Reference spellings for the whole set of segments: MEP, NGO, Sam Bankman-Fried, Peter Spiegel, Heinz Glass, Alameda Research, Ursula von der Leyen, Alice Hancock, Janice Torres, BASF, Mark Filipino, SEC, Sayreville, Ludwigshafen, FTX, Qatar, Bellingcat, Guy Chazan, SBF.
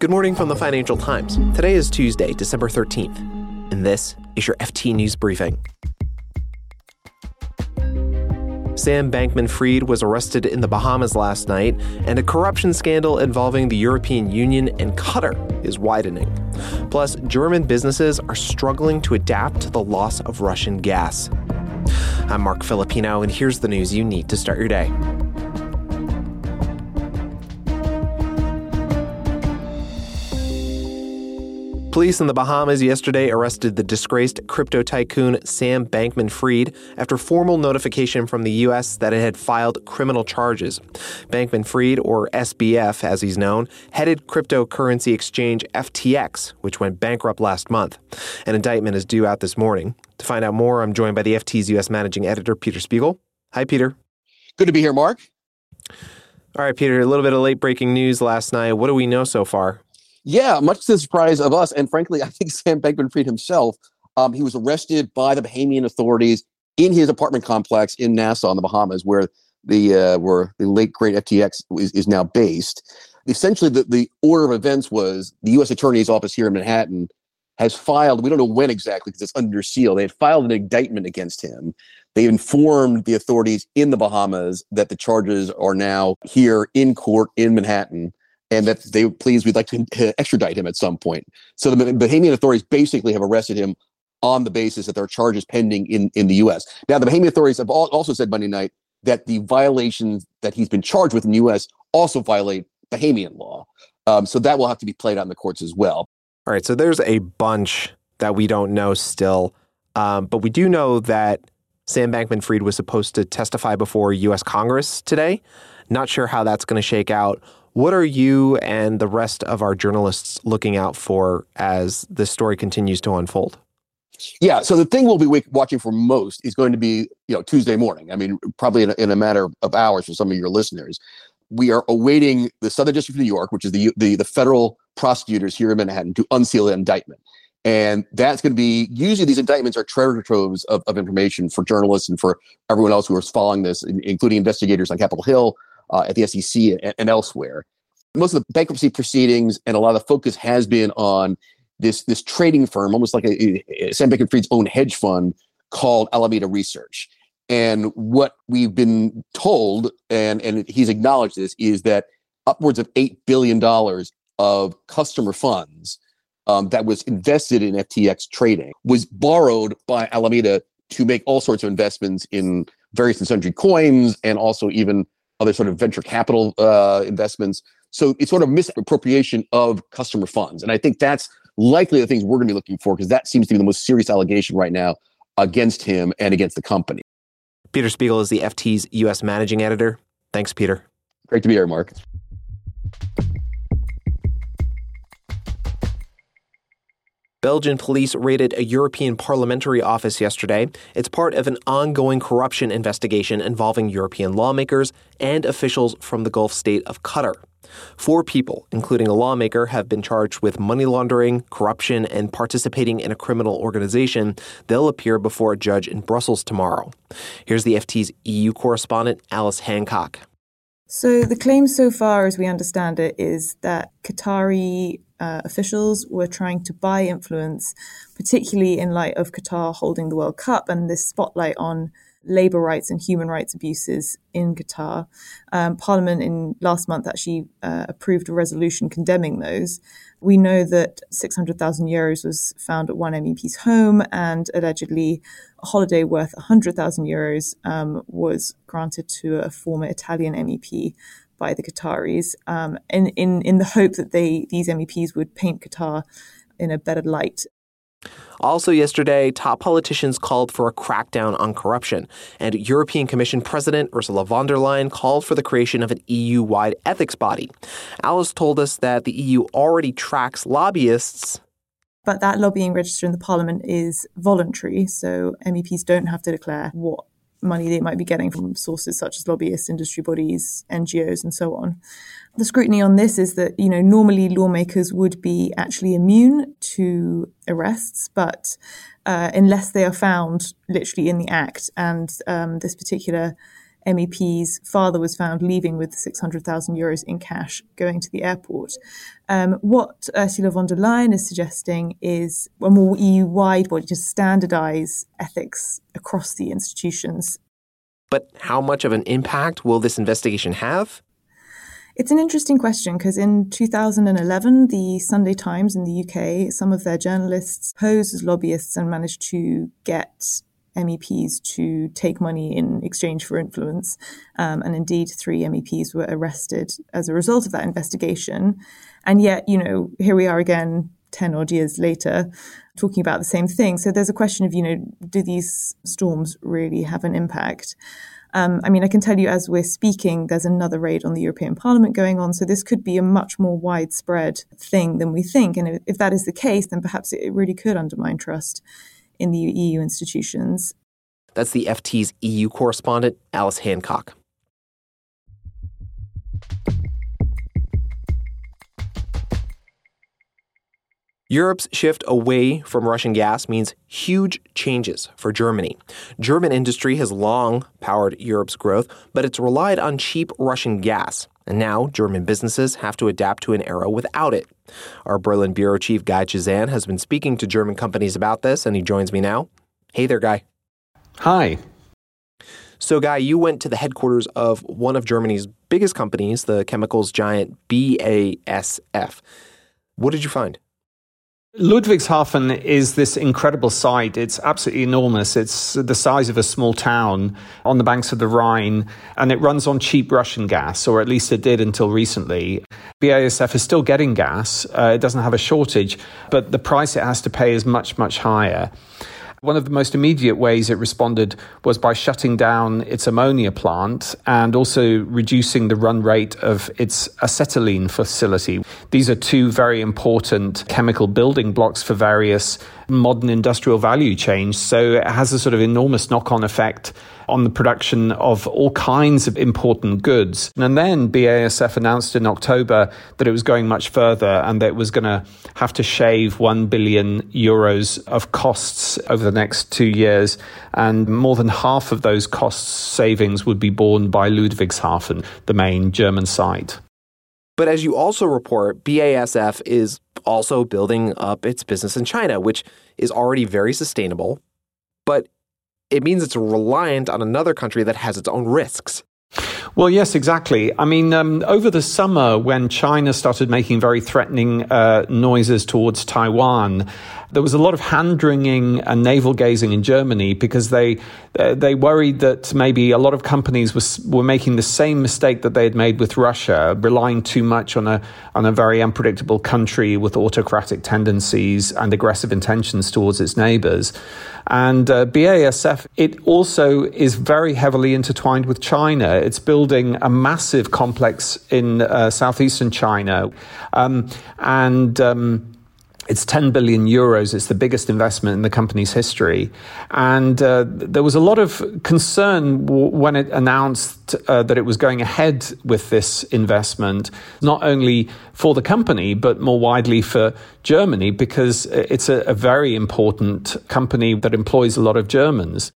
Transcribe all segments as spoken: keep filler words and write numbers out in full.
Good morning from the Financial Times. Today is Tuesday, December thirteenth, and this is your F T News Briefing. Sam Bankman-Fried was arrested in the Bahamas last night, and a corruption scandal involving the European Union and Qatar is widening. Plus, German businesses are struggling to adapt to the loss of Russian gas. I'm Mark Filipino, and here's the news you need to start your day. Police in the Bahamas yesterday arrested the disgraced crypto tycoon Sam Bankman-Fried after formal notification from the U S that it had filed criminal charges. Bankman-Fried, or S B F as he's known, headed cryptocurrency exchange F T X, which went bankrupt last month. An indictment is due out this morning. To find out more, I'm joined by the F T's U S managing editor, Peter Spiegel. Hi, Peter. Good to be here, Mark. All right, Peter, a little bit of late breaking news last night. What do we know so far? Yeah, much to the surprise of us, and frankly, I think Sam Bankman-Fried himself, um, he was arrested by the Bahamian authorities in his apartment complex in Nassau in the Bahamas, where the uh, where the late great F T X is, is now based. Essentially, the, the order of events was the U S Attorney's Office here in Manhattan has filed, we don't know when exactly because it's under seal, they had filed an indictment against him. They informed the authorities in the Bahamas that the charges are now here in court in Manhattan, and that they were pleased we'd like to extradite him at some point. So the Bahamian authorities basically have arrested him on the basis that there are charges pending in, in the U S. Now, the Bahamian authorities have also said Monday night that the violations that he's been charged with in the U S also violate Bahamian law. Um, so that will have to be played out in the courts as well. All right, so there's a bunch that we don't know still. Um, but we do know that Sam Bankman-Fried was supposed to testify before U S Congress today. Not sure how that's going to shake out. What are you and the rest of our journalists looking out for as this story continues to unfold? Yeah, so the thing we'll be watching for most is going to be, you know, Tuesday morning. I mean, probably in a, in a matter of hours for some of your listeners. We are awaiting the Southern District of New York, which is the the, the federal prosecutors here in Manhattan, to unseal the indictment. And that's going to be, usually these indictments are treasure troves of, of information for journalists and for everyone else who is following this, including investigators on Capitol Hill, Uh, at the S E C and, and elsewhere. Most of the bankruptcy proceedings and a lot of the focus has been on this this trading firm, almost like a, a Sam Bankman-Fried's own hedge fund called Alameda Research. And what we've been told, and, and he's acknowledged this, is that upwards of eight billion dollars of customer funds um, that was invested in F T X trading was borrowed by Alameda to make all sorts of investments in various and sundry coins and also even other sort of venture capital uh, investments. So it's sort of misappropriation of customer funds. And I think that's likely the things we're going to be looking for, because that seems to be the most serious allegation right now against him and against the company. Peter Spiegel is the F T's U S managing editor. Thanks, Peter. Great to be here, Mark. Belgian police raided a European parliamentary office yesterday. It's part of an ongoing corruption investigation involving European lawmakers and officials from the Gulf state of Qatar. Four people, including a lawmaker, have been charged with money laundering, corruption, and participating in a criminal organization. They'll appear before a judge in Brussels tomorrow. Here's the F T's E U correspondent, Alice Hancock. So the claim so far, as we understand it, is that Qatari Uh, officials were trying to buy influence, particularly in light of Qatar holding the World Cup and this spotlight on labour rights and human rights abuses in Qatar. Um, Parliament in last month actually uh, approved a resolution condemning those. We know that six hundred thousand euros was found at one M E P's home, and allegedly a holiday worth one hundred thousand euros um, was granted to a former Italian M E P by the Qataris, um, in, in, in the hope that they these M E Ps would paint Qatar in a better light. Also yesterday, top politicians called for a crackdown on corruption, and European Commission President Ursula von der Leyen called for the creation of an E U-wide ethics body. Alice told us that the E U already tracks lobbyists, but that lobbying register in the Parliament is voluntary, so M E Ps don't have to declare what money they might be getting from sources such as lobbyists, industry bodies, N G Os, and so on. The scrutiny on this is that, you know, normally lawmakers would be actually immune to arrests, but uh, unless they are found literally in the act, and um, this particular M E P's father was found leaving with six hundred thousand euros in cash going to the airport. Um, what Ursula von der Leyen is suggesting is a more E U-wide body to standardise ethics across the institutions. But how much of an impact will this investigation have? It's an interesting question because in two thousand eleven, the Sunday Times in the U K, some of their journalists posed as lobbyists and managed to get M E Ps to take money in exchange for influence. Um, and indeed, three M E Ps were arrested as a result of that investigation. And yet, you know, here we are again, ten odd years later, talking about the same thing. So there's a question of, you know, do these storms really have an impact? Um, I mean, I can tell you as we're speaking, there's another raid on the European Parliament going on. So this could be a much more widespread thing than we think. And if that is the case, then perhaps it really could undermine trust in the E U institutions. That's the F T's E U correspondent, Alice Hancock. Europe's shift away from Russian gas means huge changes for Germany. German industry has long powered Europe's growth, but it's relied on cheap Russian gas. And now German businesses have to adapt to an era without it. Our Berlin bureau chief, Guy Chazan, has been speaking to German companies about this, and he joins me now. Hey there, Guy. Hi. So, Guy, you went to the headquarters of one of Germany's biggest companies, the chemicals giant B A S F. What did you find? Ludwigshafen is this incredible site. It's absolutely enormous. It's the size of a small town on the banks of the Rhine, and it runs on cheap Russian gas, or at least it did until recently. B A S F is still getting gas. Uh, it doesn't have a shortage, but the price it has to pay is much, much higher. One of the most immediate ways it responded was by shutting down its ammonia plant and also reducing the run rate of its acetylene facility. These are two very important chemical building blocks for various modern industrial value chains. So it has a sort of enormous knock-on effect on the production of all kinds of important goods. And then B A S F announced in October that it was going much further and that it was going to have to shave one billion euros of costs over the next two years. And more than half of those cost savings would be borne by Ludwigshafen, the main German site. But as you also report, B A S F is also building up its business in China, which is already very sustainable. But it means it's reliant on another country that has its own risks. Well, yes, exactly. I mean, um, over the summer, when China started making very threatening uh, noises towards Taiwan, there was a lot of hand-wringing and navel-gazing in Germany because they uh, they worried that maybe a lot of companies was, were making the same mistake that they had made with Russia, relying too much on a on a very unpredictable country with autocratic tendencies and aggressive intentions towards its neighbours. And uh, B A S F, it also is very heavily intertwined with China. It's building a massive complex in uh, southeastern China, um, and um it's ten billion euros. It's the biggest investment in the company's history. And uh, there was a lot of concern w- when it announced uh, that it was going ahead with this investment, not only for the company, but more widely for Germany, because it's a, a very important company that employs a lot of Germans.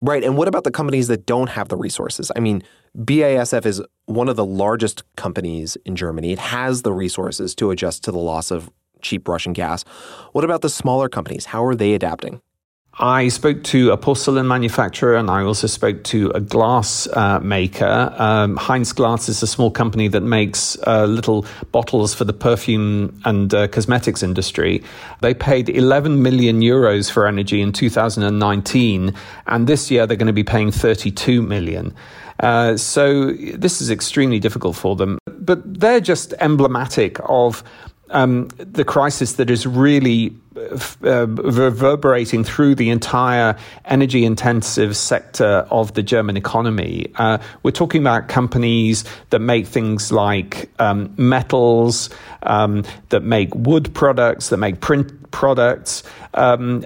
Right. And what about the companies that don't have the resources? I mean, B A S F is one of the largest companies in Germany. It has the resources to adjust to the loss of cheap Russian gas. What about the smaller companies? How are they adapting? I spoke to a porcelain manufacturer and I also spoke to a glass uh, maker. Um, Heinz Glass is a small company that makes uh, little bottles for the perfume and uh, cosmetics industry. They paid eleven million euros for energy in two thousand nineteen, and this year they're going to be paying thirty-two million. Uh, so this is extremely difficult for them. But they're just emblematic of Um, the crisis that is really uh, reverberating through the entire energy-intensive sector of the German economy. Uh, we're talking about companies that make things like um, metals, um, that make wood products, that make print products, um,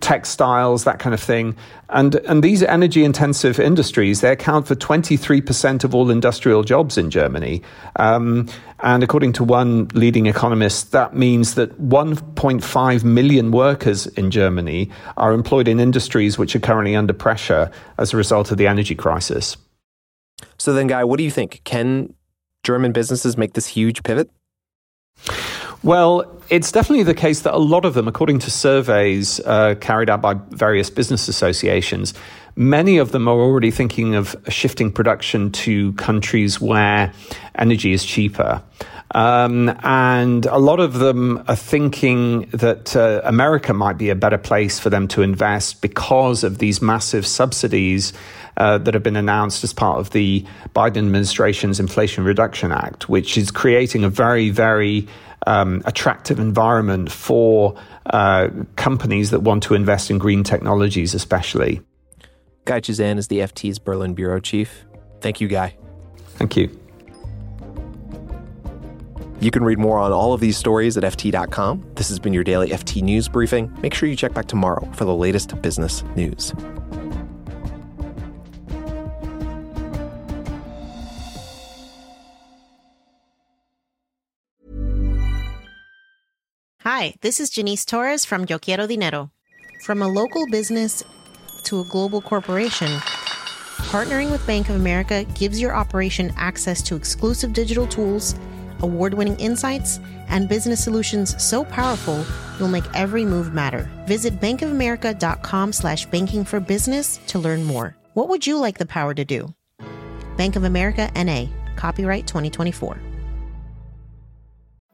textiles, that kind of thing. And, and these energy-intensive industries, they account for twenty-three percent of all industrial jobs in Germany. Um, and according to one leading economist, that means that one point five million workers in Germany are employed in industries which are currently under pressure as a result of the energy crisis. So then, Guy, what do you think? Can German businesses make this huge pivot? Well, it's definitely the case that a lot of them, according to surveys uh, carried out by various business associations, many of them are already thinking of shifting production to countries where energy is cheaper. Um, and a lot of them are thinking that uh, America might be a better place for them to invest because of these massive subsidies uh, that have been announced as part of the Biden administration's Inflation Reduction Act, which is creating a very, very Um, attractive environment for uh, companies that want to invest in green technologies, especially. Guy Chazan is the F T's Berlin bureau chief. Thank you, Guy. Thank you. You can read more on all of these stories at F T dot com. This has been your daily F T News Briefing. Make sure you check back tomorrow for the latest business news. Hi, this is Janice Torres from Yo Quiero Dinero. From a local business to a global corporation, partnering with Bank of America gives your operation access to exclusive digital tools, award-winning insights, and business solutions so powerful, you'll make every move matter. Visit bankofamerica.com slash banking for business to learn more. What would you like the power to do? Bank of America N A, copyright twenty twenty-four.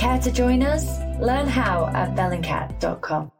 Care to join us? Learn how at bellingcat dot com.